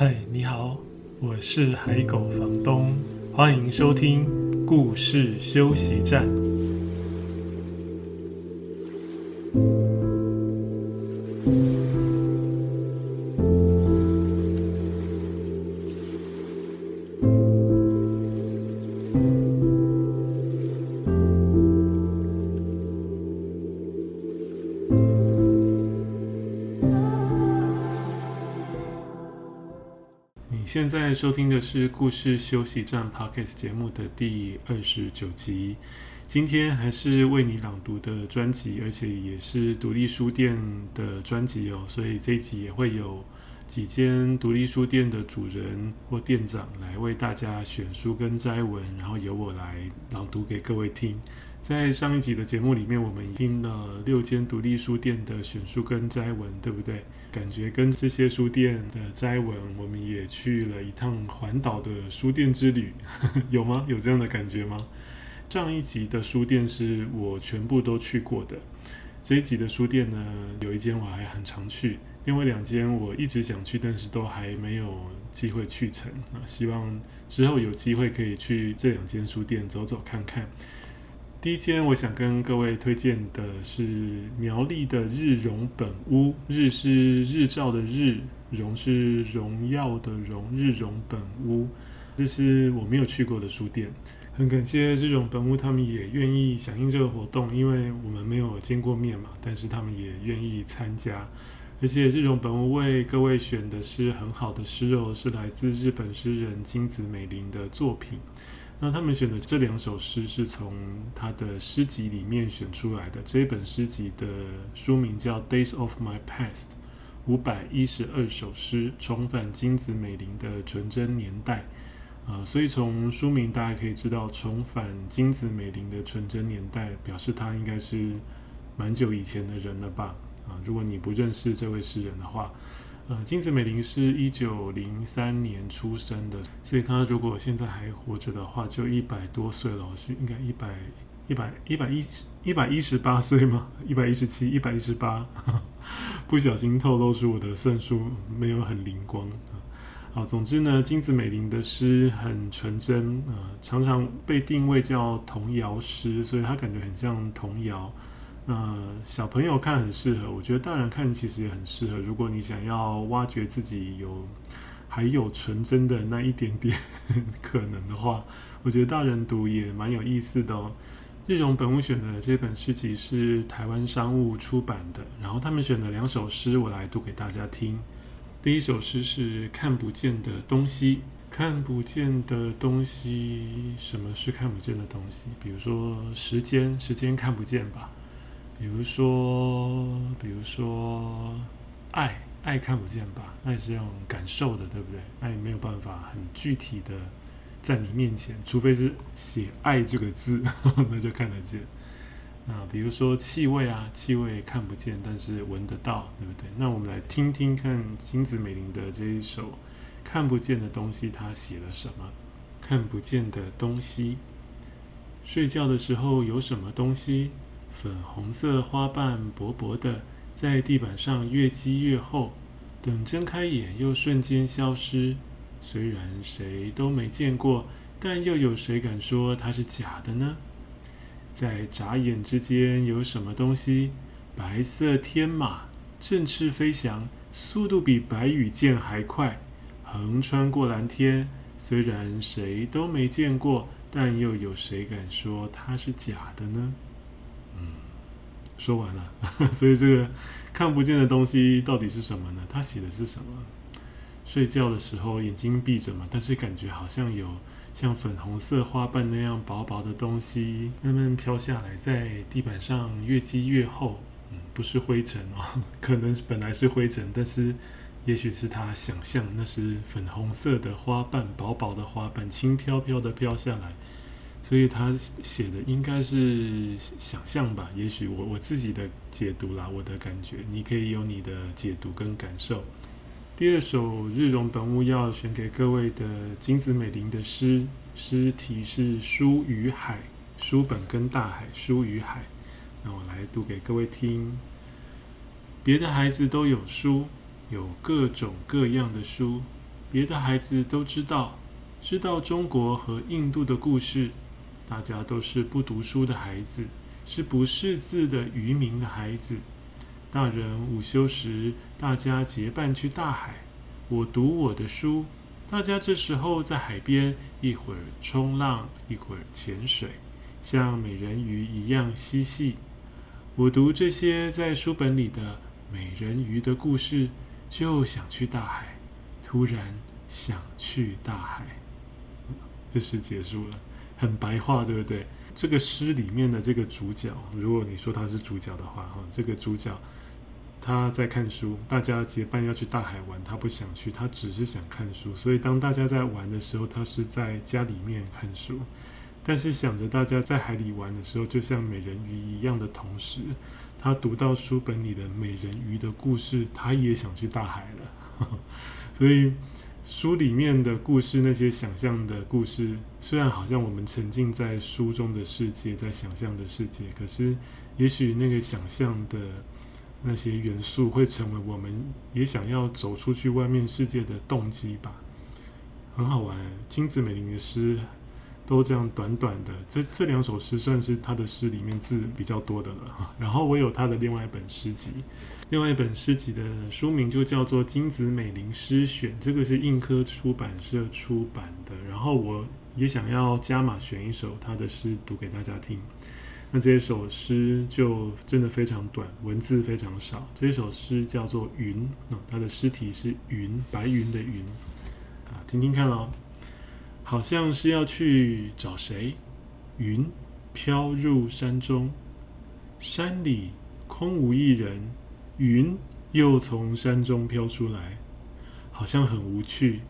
嗨，你好，我是海狗房东，欢迎收听故事休息站。现在收听的是故事休息站 Podcast 节目的第29集，今天还是为你朗读的专辑，而且也是独立书店的专辑哦，所以这一集也会有几间独立书店的主人或店长来为大家选书跟摘文，然后由我来朗读给各位听。在上一集的节目里面，我们听了6间独立书店的选书跟摘文，对不对？感觉跟这些书店的摘文，我们也去了一趟环岛的书店之旅有吗？有这样的感觉吗？上一集的书店是我全部都去过的，这一集的书店呢，有一间我还很常去，另外2间我一直想去，但是都还没有机会去成，希望之后有机会可以去这2间书店走走看看。第一间我想跟各位推荐的是苗栗的日荣本屋，日是日照的日，荣是荣耀的荣，日荣本屋，这是我没有去过的书店。很感谢日荣本屋他们也愿意响应这个活动，因为我们没有见过面嘛，但是他们也愿意参加。而且日荣本屋为各位选的是很好的诗哦，是来自日本诗人金子美玲的作品。那他们选的这2首诗是从他的诗集里面选出来的，这本诗集的书名叫 Days of My Past， 512首诗，重返金子美玲的纯真年代。所以从书名大家可以知道，重返金子美玲的纯真年代，表示他应该是蛮久以前的人了吧。如果你不认识这位诗人的话，金子美玲是1903年出生的，所以她如果现在还活着的话，就100多岁了，是应该118岁吗？117、118不小心透露出我的算术没有很灵光。好，总之呢，金子美玲的诗很纯真，常常被定位叫童谣诗，所以她感觉很像童谣。小朋友看很适合，我觉得大人看其实也很适合，如果你想要挖掘自己还有纯真的那一点点可能的话，我觉得大人读也蛮有意思的哦。日荣本屋选的这本诗集是台湾商务出版的，然后他们选的2首诗我来读给大家听。第一首诗是看不见的东西。看不见的东西，什么是看不见的东西？比如说时间看不见吧，比如说爱看不见吧，爱是要感受的，对不对？爱没有办法很具体的在你面前，除非是写爱这个字那就看得见。比如说气味啊，气味看不见但是闻得到，对不对？那我们来听听看金子美玲的这一首看不见的东西，她写了什么？看不见的东西。睡觉的时候有什么东西，粉红色花瓣薄薄的在地板上越积越厚，等睁开眼又瞬间消失，虽然谁都没见过，但又有谁敢说它是假的呢？在眨眼之间有什么东西，白色天马振翅飞翔，速度比白羽箭还快，横穿过蓝天，虽然谁都没见过，但又有谁敢说它是假的呢？说完了所以这个看不见的东西到底是什么呢？他写的是什么？睡觉的时候眼睛闭着嘛，但是感觉好像有像粉红色花瓣那样薄薄的东西慢慢飘下来，在地板上越积越厚。不是灰尘哦，可能本来是灰尘，但是也许是他想象那是粉红色的花瓣，薄薄的花瓣轻飘飘的飘下来，所以他写的应该是想象吧，也许我自己的解读啦，我的感觉，你可以有你的解读跟感受。第2首日荣本屋要选给各位的金子美玲的诗，诗题是书与海，书本跟大海，书与海。那我来读给各位听。别的孩子都有书，有各种各样的书，别的孩子都知道中国和印度的故事，大家都是不读书的孩子，是不识字的渔民的孩子。大人午休时，大家结伴去大海，我读我的书。大家这时候在海边，一会儿冲浪，一会儿潜水，像美人鱼一样嬉戏。我读这些在书本里的美人鱼的故事，就想去大海，突然想去大海。这是结束了，很白话，对不对？这个诗里面的这个主角，如果你说他是主角的话，这个主角他在看书，大家结伴要去大海玩，他不想去，他只是想看书。所以当大家在玩的时候，他是在家里面看书，但是想着大家在海里玩的时候，就像美人鱼一样的同时，他读到书本里的美人鱼的故事，他也想去大海了。所以书里面的故事，那些想象的故事，虽然好像我们沉浸在书中的世界，在想象的世界，可是也许那个想象的那些元素会成为我们也想要走出去外面世界的动机吧。很好玩，金子美玲的诗都这样短短的，这两首诗算是她的诗里面字比较多的了。然后我有她的另外一本诗集，另外一本诗集的书名就叫做《金子美玲诗选》，这个是印科出版社出版的。然后我也想要加码选一首她的诗读给大家听。那这首诗就真的非常短，文字非常少。这首诗叫做《云》，它的诗题是云，白云的云啊，听听看哦。好像是要去找谁，云飘入山中，山里空无一人，云又从山中飘出来，好像很无趣，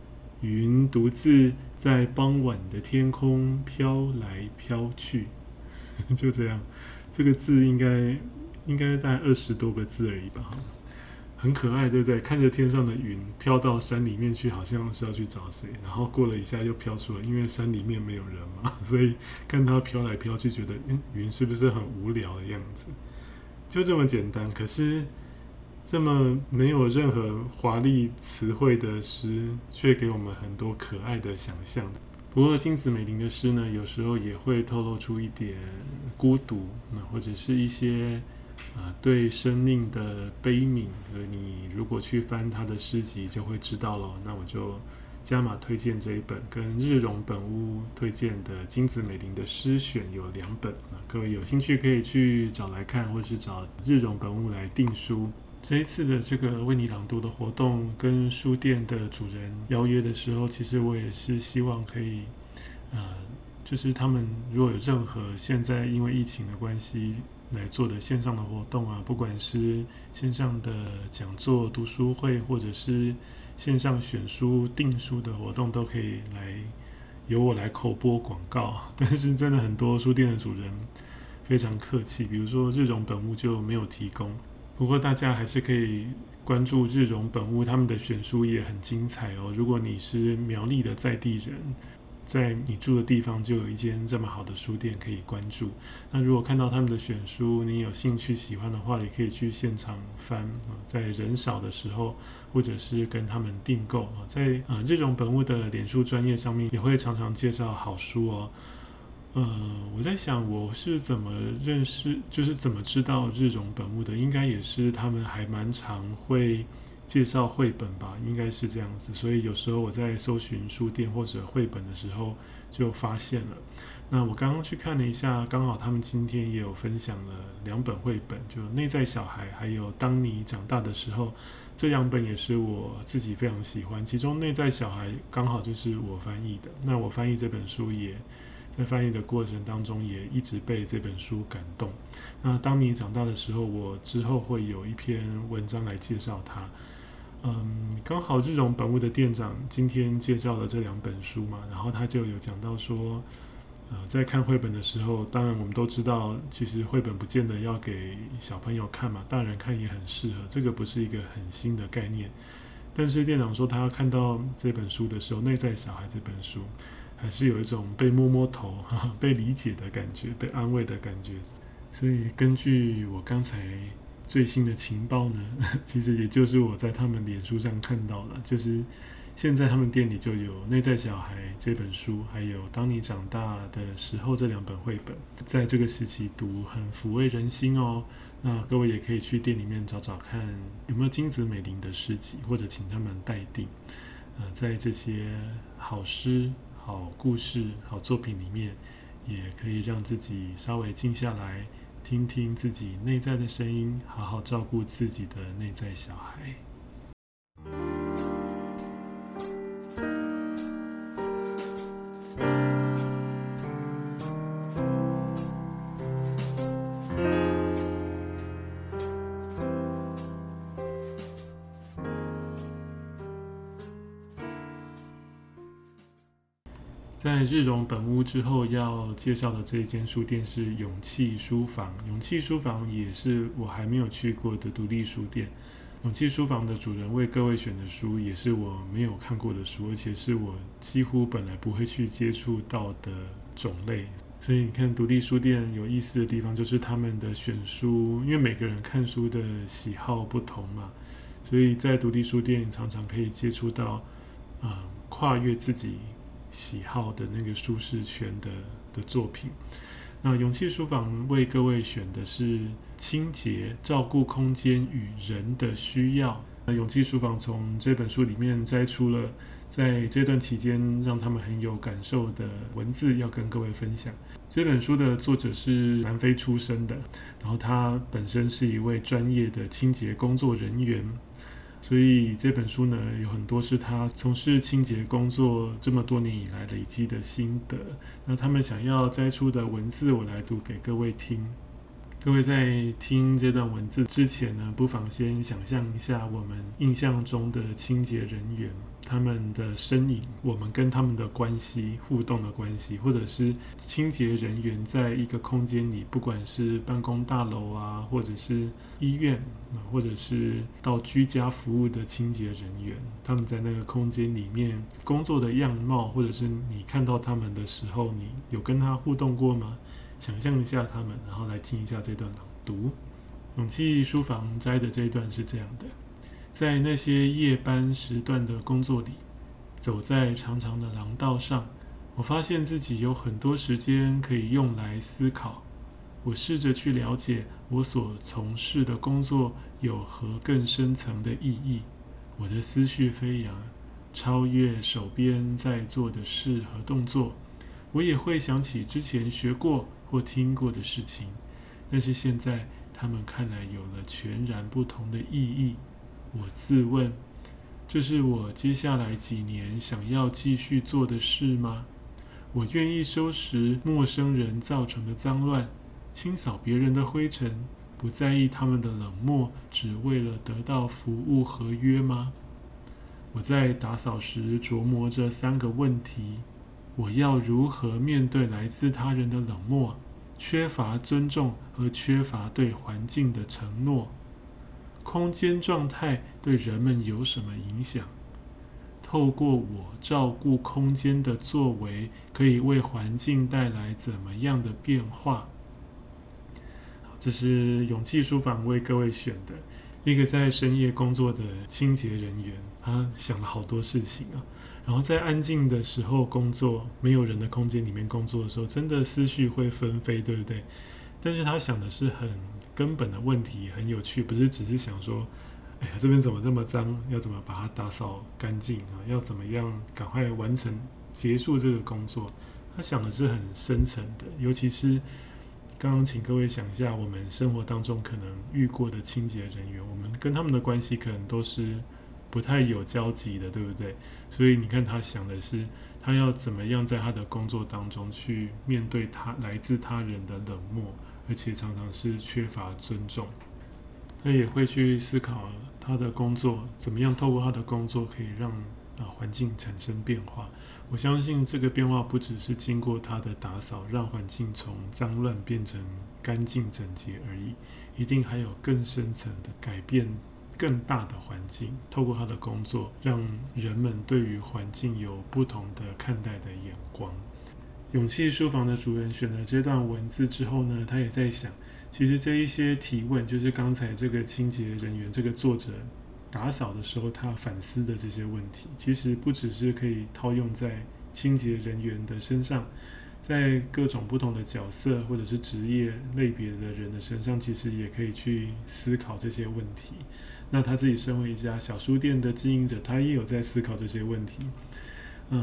云独自在傍晚的天空飘来飘去。就这样，这个字应该大概20多个字而已吧，很可爱，对不对？看着天上的云飘到山里面去，好像是要去找谁，然后过了一下又飘出来，因为山里面没有人嘛，所以看它飘来飘去，觉得云是不是很无聊的样子？就这么简单，可是这么没有任何华丽词汇的诗，却给我们很多可爱的想象。不过金子美玲的诗呢，有时候也会透露出一点孤独，或者是一些对生命的悲悯。你如果去翻她的诗集就会知道了。那我就加码推荐这一本，跟日荣本屋推荐的金子美玲的诗选有2本，各位有兴趣可以去找来看，或是找日荣本屋来订书。这一次的这个为你朗读的活动跟书店的主人邀约的时候，其实我也是希望可以就是他们如果有任何现在因为疫情的关系来做的线上的活动啊，不管是线上的讲座、读书会，或者是线上选书、订书的活动，都可以来由我来口播广告。但是真的很多书店的主人非常客气，比如说日荣本屋就没有提供，不过大家还是可以关注日荣本屋，他们的选书也很精彩哦。如果你是苗栗的在地人，在你住的地方就有一间这么好的书店可以关注。那如果看到他们的选书，你有兴趣喜欢的话，也可以去现场翻，在人少的时候，或者是跟他们订购。在日荣本屋的脸书专页上面也会常常介绍好书哦。我在想我是怎么认识，就是怎么知道日荣本屋的，应该也是他们还蛮常会介绍绘本吧，应该是这样子。所以有时候我在搜寻书店或者绘本的时候就发现了。那我刚刚去看了一下，刚好他们今天也有分享了2本绘本，就内在小孩还有当你长大的时候，这2本也是我自己非常喜欢。其中内在小孩刚好就是我翻译的，那我翻译这本书也在翻译的过程当中也一直被这本书感动。那当你长大的时候，我之后会有一篇文章来介绍它。刚好日荣本屋的店长今天介绍了这2本书嘛，然后他就有讲到说，在看绘本的时候，当然我们都知道其实绘本不见得要给小朋友看嘛，大人看也很适合，这个不是一个很新的概念。但是店长说他看到这本书的时候，内在小孩这本书还是有一种被摸摸头被理解的感觉，被安慰的感觉。所以根据我刚才最新的情报呢，其实也就是我在他们脸书上看到了，就是现在他们店里就有《内在小孩》这本书，还有《当你长大的时候》这两本绘本，在这个时期读很抚慰人心哦。那各位也可以去店里面找找看有没有金子美玲的诗集，或者请他们代订。在这些好诗、好故事、好作品里面，也可以让自己稍微静下来，听听自己内在的声音，好好照顾自己的内在小孩。在日荣本屋之后要介绍的这一间书店是勇气书房。勇气书房也是我还没有去过的独立书店。勇气书房的主人为各位选的书也是我没有看过的书，而且是我几乎本来不会去接触到的种类。所以你看独立书店有意思的地方就是他们的选书，因为每个人看书的喜好不同嘛，所以在独立书店常常可以接触到跨越自己喜好的那个舒适圈 的作品。那勇气书房为各位选的是清洁、照顾空间与人的需要。那勇气书房从这本书里面摘出了在这段期间让他们很有感受的文字要跟各位分享。这本书的作者是南非出生的，然后他本身是一位专业的清洁工作人员，所以这本书呢有很多是他从事清洁工作这么多年以来累积的心得。那他们想要摘出的文字我来读给各位听。各位在听这段文字之前呢，不妨先想象一下我们印象中的清洁人员，他们的身影，我们跟他们的关系，互动的关系，或者是清洁人员在一个空间里，不管是办公大楼啊，或者是医院，或者是到居家服务的清洁人员，他们在那个空间里面工作的样貌，或者是你看到他们的时候，你有跟他互动过吗？想象一下他们，然后来听一下这段朗读。勇气书房摘的这一段是这样的：在那些夜班时段的工作里，走在长长的廊道上，我发现自己有很多时间可以用来思考。我试着去了解我所从事的工作有何更深层的意义。我的思绪飞扬，超越手边在做的事和动作。我也会想起之前学过或听过的事情，但是现在他们看来有了全然不同的意义。我自问，这是我接下来几年想要继续做的事吗？我愿意收拾陌生人造成的脏乱，清扫别人的灰尘，不在意他们的冷漠，只为了得到服务合约吗？我在打扫时琢磨着三个问题：我要如何面对来自他人的冷漠、缺乏尊重和缺乏对环境的承诺？空间状态对人们有什么影响？透过我照顾空间的作为，可以为环境带来怎么样的变化？这是勇气书房为各位选的一个在深夜工作的清洁人员，他想了好多事情啊。然后在安静的时候工作，没有人的空间里面工作的时候，真的思绪会纷飞，对不对？但是他想的是很根本的问题，很有趣，不是只是想说哎呀这边怎么这么脏，要怎么把它打扫干净啊，要怎么样赶快完成结束这个工作。他想的是很深层的，尤其是刚刚请各位想一下我们生活当中可能遇过的清洁人员，我们跟他们的关系可能都是不太有交集的，对不对？所以你看他想的是他要怎么样在他的工作当中去面对他来自他人的冷漠，而且常常是缺乏尊重。他也会去思考他的工作怎么样透过他的工作可以让环境产生变化。我相信这个变化不只是经过他的打扫让环境从脏乱变成干净整洁而已，一定还有更深层的改变，更大的环境，透过他的工作让人们对于环境有不同的看待的眼光。勇气书房的主人选了这段文字之后呢，他也在想，其实这一些提问就是刚才这个清洁人员这个作者打扫的时候他反思的这些问题，其实不只是可以套用在清洁人员的身上，在各种不同的角色或者是职业类别的人的身上，其实也可以去思考这些问题。那他自己身为一家小书店的经营者，他也有在思考这些问题。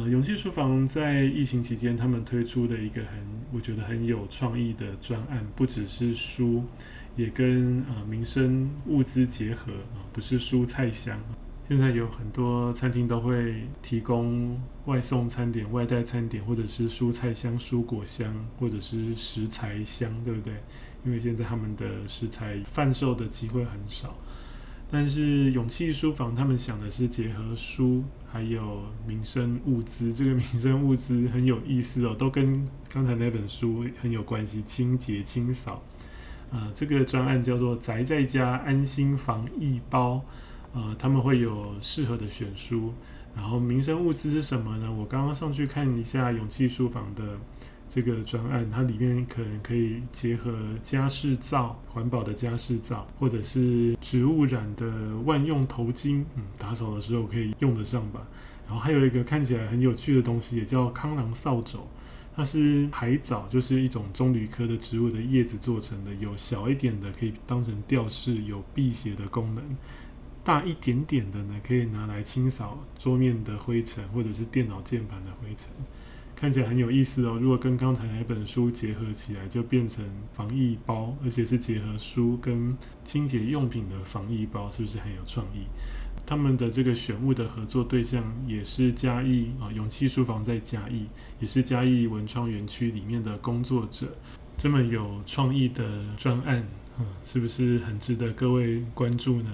勇气书房在疫情期间他们推出的一个我觉得很有创意的专案，不只是书，也跟民生物资结合，不是蔬菜箱。现在有很多餐厅都会提供外送餐点、外带餐点，或者是蔬菜箱、蔬果箱，或者是食材箱，对不对？因为现在他们的食材贩售的机会很少，但是勇气书房他们想的是结合书还有民生物资。这个民生物资很有意思哦，都跟刚才那本书很有关系，清洁清扫。这个专案叫做宅在家安心防疫包。他们会有适合的选书，然后民生物资是什么呢？我刚刚上去看一下勇气书房的这个专案，它里面可能可以结合家事皂，环保的家事皂，或者是植物染的万用头巾，打扫的时候可以用得上吧。然后还有一个看起来很有趣的东西，也叫康朗扫帚，它是海藻，就是一种棕榈科的植物的叶子做成的，有小一点的可以当成吊饰，有辟邪的功能，大一点点的呢，可以拿来清扫桌面的灰尘或者是电脑键盘的灰尘，看起来很有意思哦。如果跟刚才那本书结合起来，就变成防疫包，而且是结合书跟清洁用品的防疫包，是不是很有创意？他们的这个选物的合作对象也是嘉义，勇气书房在嘉义，也是嘉义文创园区里面的工作者。这么有创意的专案，是不是很值得各位关注呢？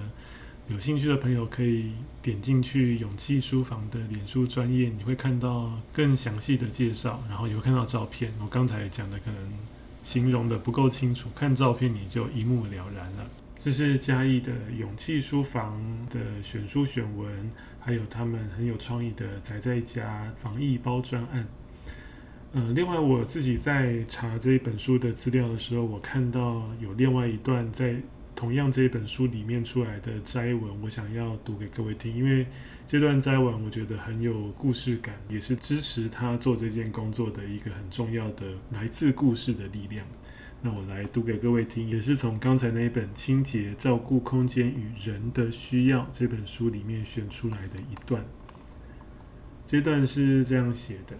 有兴趣的朋友可以点进去勇气书房的脸书专页，你会看到更详细的介绍，然后也会看到照片。我刚才讲的可能形容的不够清楚，看照片你就一目了然了。这是嘉义的勇气书房的选书选文，还有他们很有创意的宅在家防疫包专案。另外我自己在查这一本书的资料的时候，我看到有另外一段在同样这本书里面出来的摘文，我想要读给各位听，因为这段摘文我觉得很有故事感，也是支持他做这件工作的一个很重要的来自故事的力量。那我来读给各位听，也是从刚才那本《清洁照顾空间与人的需要》这本书里面选出来的一段。这段是这样写的，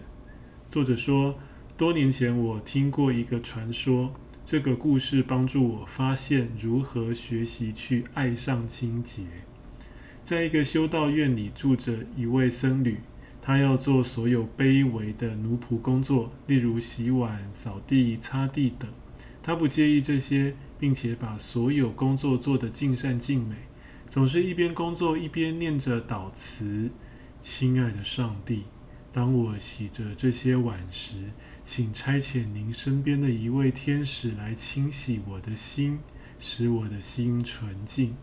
作者说：多年前我听过一个传说，这个故事帮助我发现如何学习去爱上清洁。在一个修道院里住着一位僧侣，他要做所有卑微的奴仆工作，例如洗碗、扫地、擦地等。他不介意这些，并且把所有工作做得尽善尽美，总是一边工作一边念着祷词：亲爱的上帝，当我洗着这些碗时，请差遣您身边的一位天使来清洗我的心，使我的心纯净。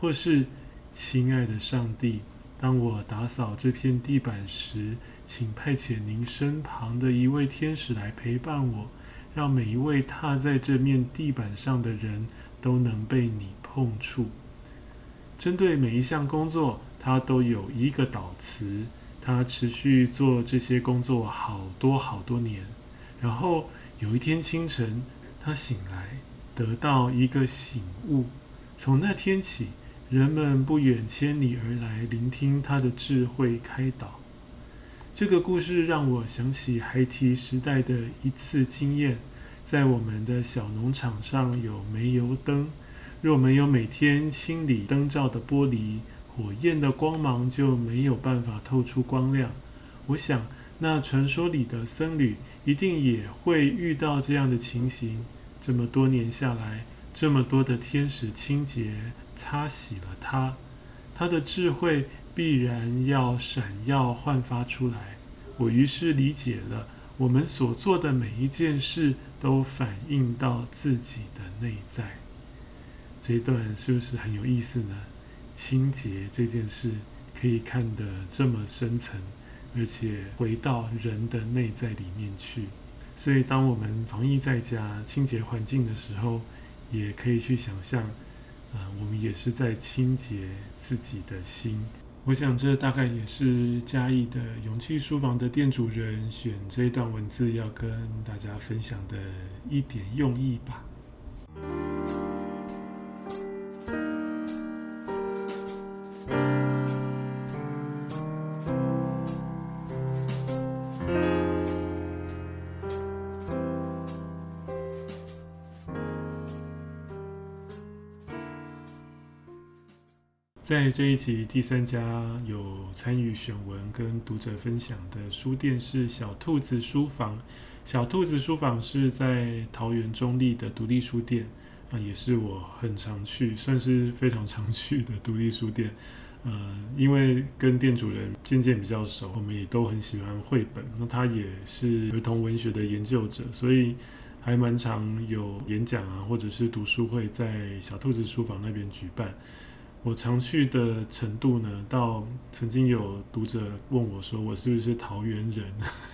或是，亲爱的上帝，当我打扫这片地板时，请派遣您身旁的一位天使来陪伴我，让每一位踏在这面地板上的人都能被你碰触。针对每一项工作，它都有一个祷词，他持续做这些工作好多年，然后有一天清晨，他醒来，得到一个醒悟。从那天起，人们不远千里而来，聆听他的智慧开导。这个故事让我想起孩提时代的一次经验，在我们的小农场上有煤油灯，若没有每天清理灯罩的玻璃，火焰的光芒就没有办法透出光亮。我想，那传说里的僧侣一定也会遇到这样的情形。这么多年下来，这么多的天使清洁擦洗了他，他的智慧必然要闪耀焕发出来。我于是理解了，我们所做的每一件事都反映到自己的内在。这一段是不是很有意思呢？清洁这件事可以看得这么深层，而且回到人的内在里面去。所以当我们防疫在家清洁环境的时候，也可以去想象我们也是在清洁自己的心。我想这大概也是嘉义的勇气书房的店主人选这一段文字要跟大家分享的一点用意吧。在这一集第3家有参与选文跟读者分享的书店是小兔子书房。小兔子书房是在桃园中立的独立书店，也是我很常去，算是非常常去的独立书店。因为跟店主人渐渐比较熟，我们也都很喜欢绘本，那他也是儿童文学的研究者，所以还蛮常有演讲啊，或者是读书会在小兔子书房那边举办。我常去的程度呢，到曾经有读者问我说我是不是桃园人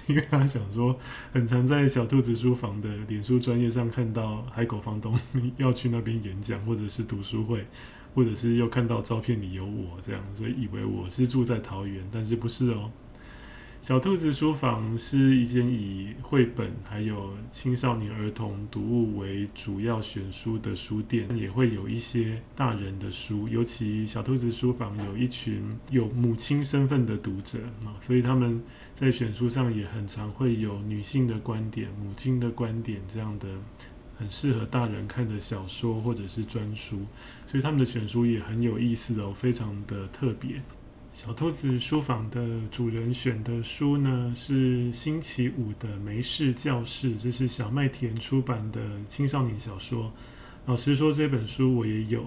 因为他想说很常在小兔子书房的脸书专页上看到海口房东要去那边演讲或者是读书会，或者是又看到照片里有我这样，所以以为我是住在桃园，但是不是哦。小兔子书房是一间以绘本还有青少年儿童读物为主要选书的书店，也会有一些大人的书，尤其小兔子书房有一群有母亲身份的读者，所以他们在选书上也很常会有女性的观点、母亲的观点这样的很适合大人看的小说或者是专书，所以他们的选书也很有意思哦，非常的特别。小兔子书房的主人选的书呢，是星期五的没事教室，这是小麦田出版的青少年小说。老实说这本书我也有，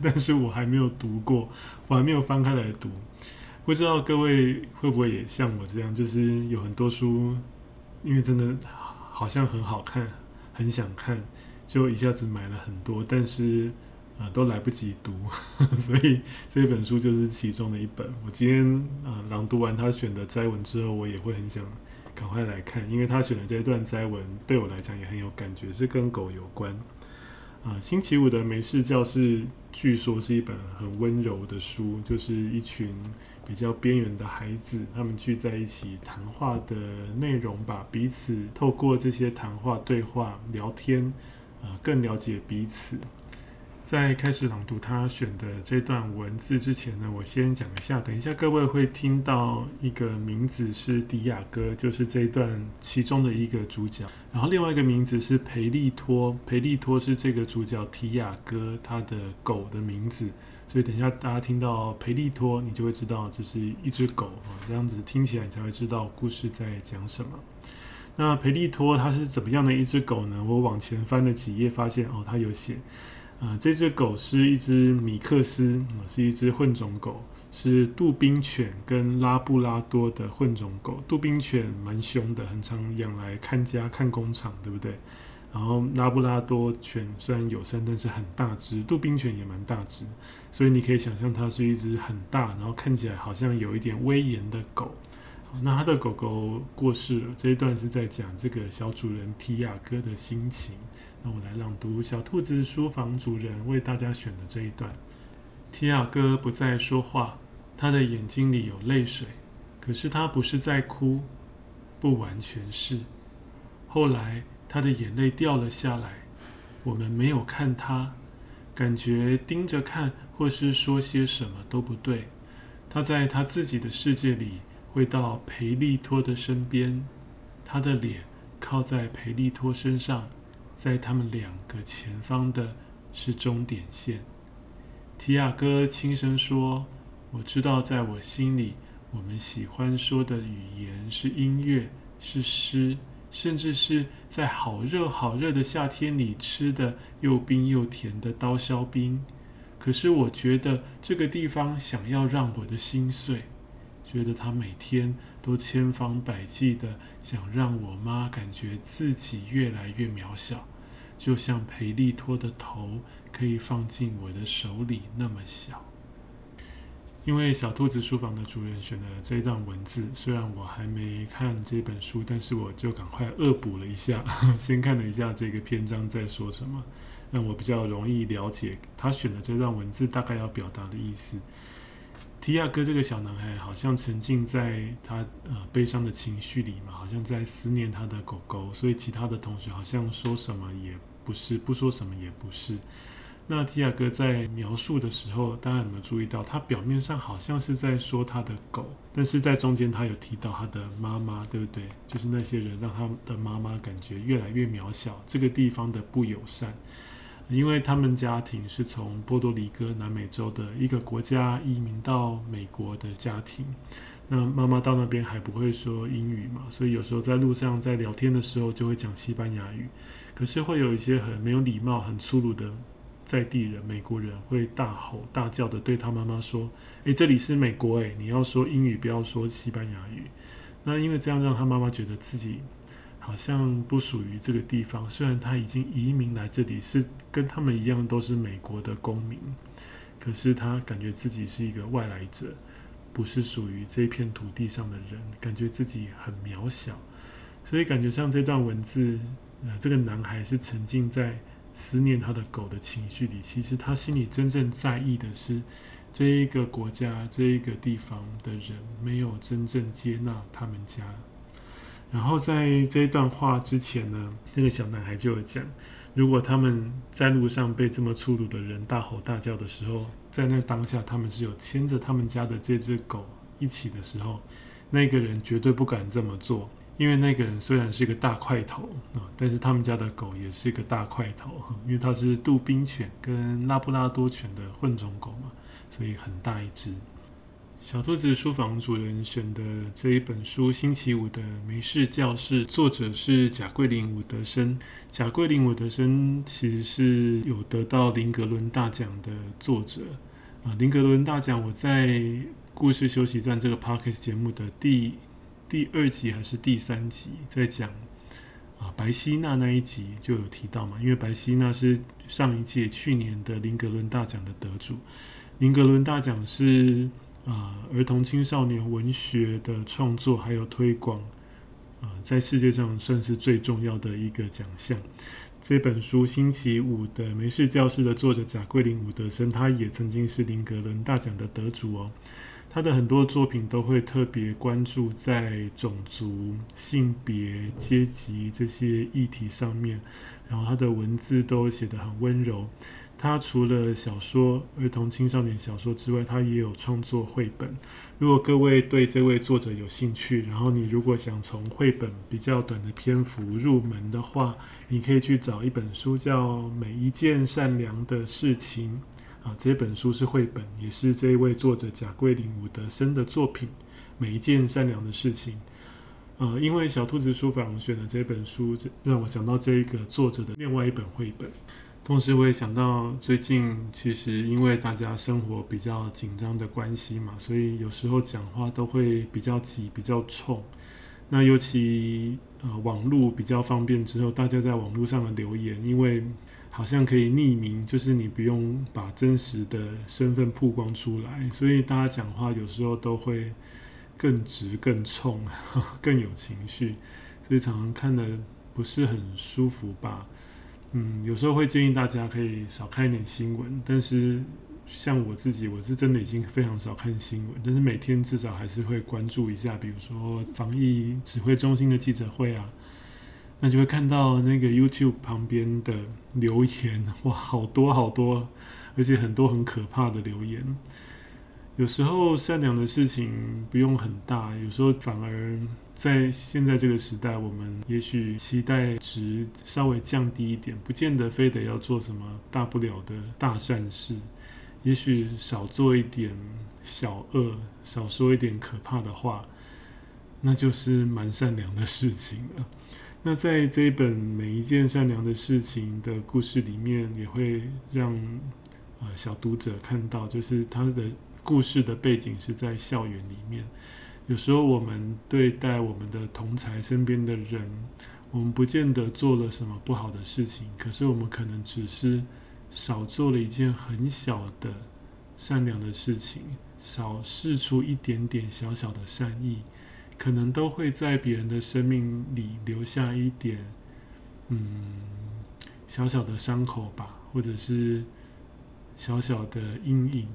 但是我还没有读过，我还没有翻开来读。不知道各位会不会也像我这样，就是有很多书因为真的好像很好看，很想看，就一下子买了很多，但是都来不及读所以这本书就是其中的一本。我今天朗读完他选的摘文之后，我也会很想赶快来看，因为他选的这一段摘文对我来讲也很有感觉，是跟狗有关。星期五的没事教室据说是一本很温柔的书，就是一群比较边缘的孩子，他们聚在一起谈话的内容吧，彼此透过这些谈话、对话、聊天更了解彼此。在开始朗读他选的这段文字之前呢，我先讲一下，等一下各位会听到一个名字是迪亚哥，就是这一段其中的一个主角，然后另外一个名字是培利托，培利托是这个主角提亚哥他的狗的名字，所以等一下大家听到培利托你就会知道这是一只狗，这样子听起来你才会知道故事在讲什么。那培利托他是怎么样的一只狗呢？我往前翻了几页发现他有写这只狗是一只米克斯，是一只混种狗，是杜宾犬跟拉布拉多的混种狗。杜宾犬蛮凶的，很常养来看家、看工厂，对不对？然后拉布拉多犬虽然友善，但是很大只，杜宾犬也蛮大只，所以你可以想象它是一只很大，然后看起来好像有一点威严的狗。那它的狗狗过世了，这一段是在讲这个小主人提亚哥的心情。那我来朗读小兔子书房主人为大家选的这一段。提亚哥不再说话，他的眼睛里有泪水，可是他不是在哭，不完全是。后来他的眼泪掉了下来，我们没有看他，感觉盯着看或是说些什么都不对。他在他自己的世界里会到培利托的身边，他的脸靠在培利托身上，在他们两个前方的是终点线。提亚哥轻声说，我知道在我心里我们喜欢说的语言是音乐，是诗，甚至是在好热好热的夏天里吃的又冰又甜的刀削冰。可是我觉得这个地方想要让我的心碎，觉得他每天都千方百计的想让我妈感觉自己越来越渺小，就像培利托的头可以放进我的手里那么小。因为小兔子书房的主人选了这一段文字，虽然我还没看这本书，但是我就赶快恶补了一下，先看了一下这个篇章在说什么。让我比较容易了解他选了这段文字大概要表达的意思。提亚哥这个小男孩好像沉浸在他悲伤的情绪里嘛，好像在思念他的狗狗，所以其他的同学好像说什么也不是，不说什么也不是。那提亚哥在描述的时候，大家有没有注意到，他表面上好像是在说他的狗，但是在中间他有提到他的妈妈，对不对？就是那些人让他的妈妈感觉越来越渺小，这个地方的不友善。因为他们家庭是从波多黎各南美洲的一个国家移民到美国的家庭，那妈妈到那边还不会说英语嘛，所以有时候在路上在聊天的时候就会讲西班牙语，可是会有一些很没有礼貌很粗鲁的在地人美国人会大吼大叫的对他妈妈说，诶，这里是美国耶，你要说英语不要说西班牙语。那因为这样让他妈妈觉得自己好像不属于这个地方，虽然他已经移民来这里，是跟他们一样都是美国的公民，可是他感觉自己是一个外来者，不是属于这片土地上的人，感觉自己很渺小。所以感觉像这段文字这个男孩是沉浸在思念他的狗的情绪里，其实他心里真正在意的是这一个国家这一个地方的人没有真正接纳他们家。然后在这一段话之前呢，这个小男孩就有讲，如果他们在路上被这么粗鲁的人大吼大叫的时候，在那当下他们是有牵着他们家的这只狗一起的时候，那个人绝对不敢这么做，因为那个人虽然是个大块头，但是他们家的狗也是个大块头，因为它是杜宾犬跟拉布拉多犬的混种狗嘛，所以很大一只。小兔子书房主人选的这一本书《星期五的没事教室》，作者是贾桂林·伍德生。贾桂林·伍德生其实是有得到林格伦大奖的作者林格伦大奖我在故事休息站这个 podcast 节目的第二集还是第三集在讲白希那那一集就有提到嘛，因为白希那是上一届去年的林格伦大奖的得主。林格伦大奖是儿童青少年文学的创作还有推广在世界上算是最重要的一个奖项。这本书《星期五的没事教室》的作者贾桂林·伍德生，他也曾经是林格伦大奖的得主哦。他的很多作品都会特别关注在种族、性别、阶级这些议题上面，然后他的文字都写得很温柔。他除了小说儿童青少年小说之外，他也有创作绘本。如果各位对这位作者有兴趣，然后你如果想从绘本比较短的篇幅入门的话，你可以去找一本书叫《每一件善良的事情》这本书是绘本，也是这位作者贾桂林·伍德生的作品《每一件善良的事情》因为小兔子书房选的这本书让我想到这个作者的另外一本绘本。同时我也想到最近其实因为大家生活比较紧张的关系嘛，所以有时候讲话都会比较急比较冲。那尤其网络比较方便之后，大家在网络上的留言因为好像可以匿名，就是你不用把真实的身份曝光出来，所以大家讲话有时候都会更直更冲更有情绪，所以常常看得不是很舒服吧。有时候会建议大家可以少看一点新闻，但是像我自己，我是真的已经非常少看新闻，但是每天至少还是会关注一下，比如说防疫指挥中心的记者会啊，那就会看到那个 YouTube 旁边的留言，哇，好多好多，而且很多很可怕的留言。有时候善良的事情不用很大，有时候反而在现在这个时代，我们也许期待值稍微降低一点，不见得非得要做什么大不了的大善事，也许少做一点小恶，少说一点可怕的话，那就是蛮善良的事情了。那在这一本《每一件善良的事情》的故事里面，也会让小读者看到，就是他的故事的背景是在校园里面。有时候我们对待我们的同侪身边的人，我们不见得做了什么不好的事情，可是我们可能只是少做了一件很小的善良的事情，少释出一点点小小的善意，可能都会在别人的生命里留下一点小小的伤口吧，或者是小小的阴影，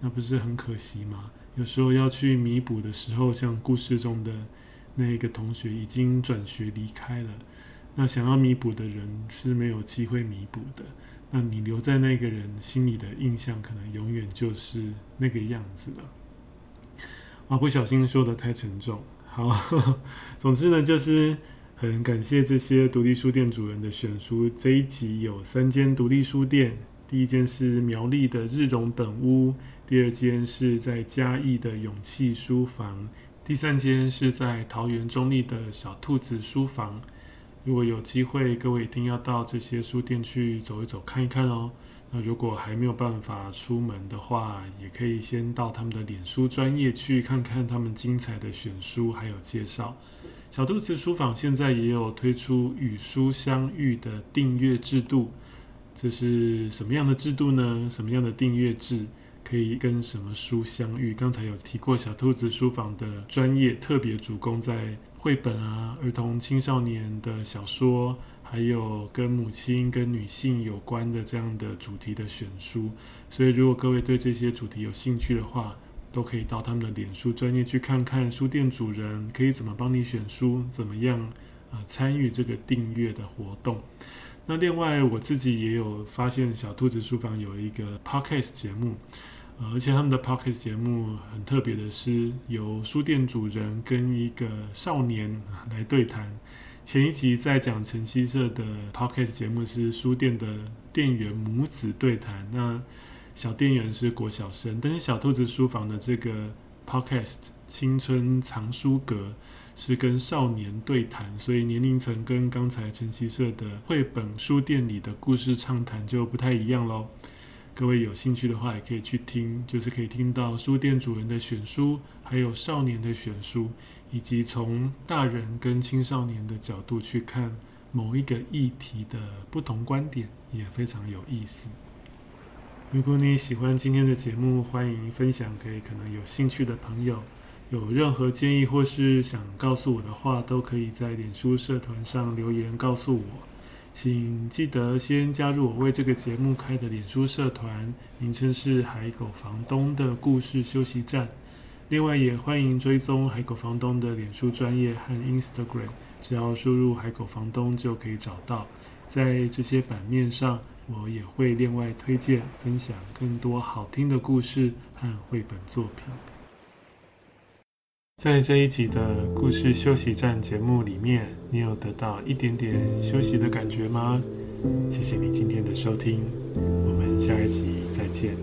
那不是很可惜吗？有时候要去弥补的时候，像故事中的那个同学已经转学离开了，那想要弥补的人是没有机会弥补的，那你留在那个人心里的印象可能永远就是那个样子了。啊，不小心说的太沉重。好，总之呢，就是很感谢这些独立书店主人的选书。这一集有3间独立书店，第一间是苗栗的日荣本屋，第2间是在嘉义的勇气书房，第3间是在桃园中立的小兔子书房。如果有机会，各位一定要到这些书店去走一走看一看哦。那如果还没有办法出门的话，也可以先到他们的脸书专页去看看他们精彩的选书还有介绍。小兔子书房现在也有推出与书相遇的订阅制度，这是什么样的制度呢？什么样的订阅制可以跟什么书相遇？刚才有提过，小兔子书房的专页特别主攻在绘本啊、儿童青少年的小说，还有跟母亲跟女性有关的这样的主题的选书，所以如果各位对这些主题有兴趣的话，都可以到他们的脸书专页去看看书店主人可以怎么帮你选书，怎么样参与这个订阅的活动。那另外我自己也有发现小兔子书房有一个 podcast 节目，而且他们的 podcast 节目很特别的是，由书店主人跟一个少年来对谈。前一集在讲晨曦社的 podcast 节目是书店的店员母子对谈，那小店员是国小生，但是小兔子书房的这个 podcast 青春藏书阁是跟少年对谈，所以年龄层跟刚才晨曦社的绘本书店里的故事畅谈就不太一样咯。各位有兴趣的话也可以去听，就是可以听到书店主人的选书，还有少年的选书，以及从大人跟青少年的角度去看某一个议题的不同观点，也非常有意思。如果你喜欢今天的节目，欢迎分享给可能有兴趣的朋友，有任何建议或是想告诉我的话，都可以在脸书社团上留言告诉我。请记得先加入我为这个节目开的脸书社团，名称是海狗房东的故事休息站。另外也欢迎追踪海狗房东的脸书专页和 Instagram， 只要输入海狗房东就可以找到。在这些版面上，我也会另外推荐分享更多好听的故事和绘本作品。在这一集的故事休息站节目里面，你有得到一点点休息的感觉吗？谢谢你今天的收听，我们下一集再见。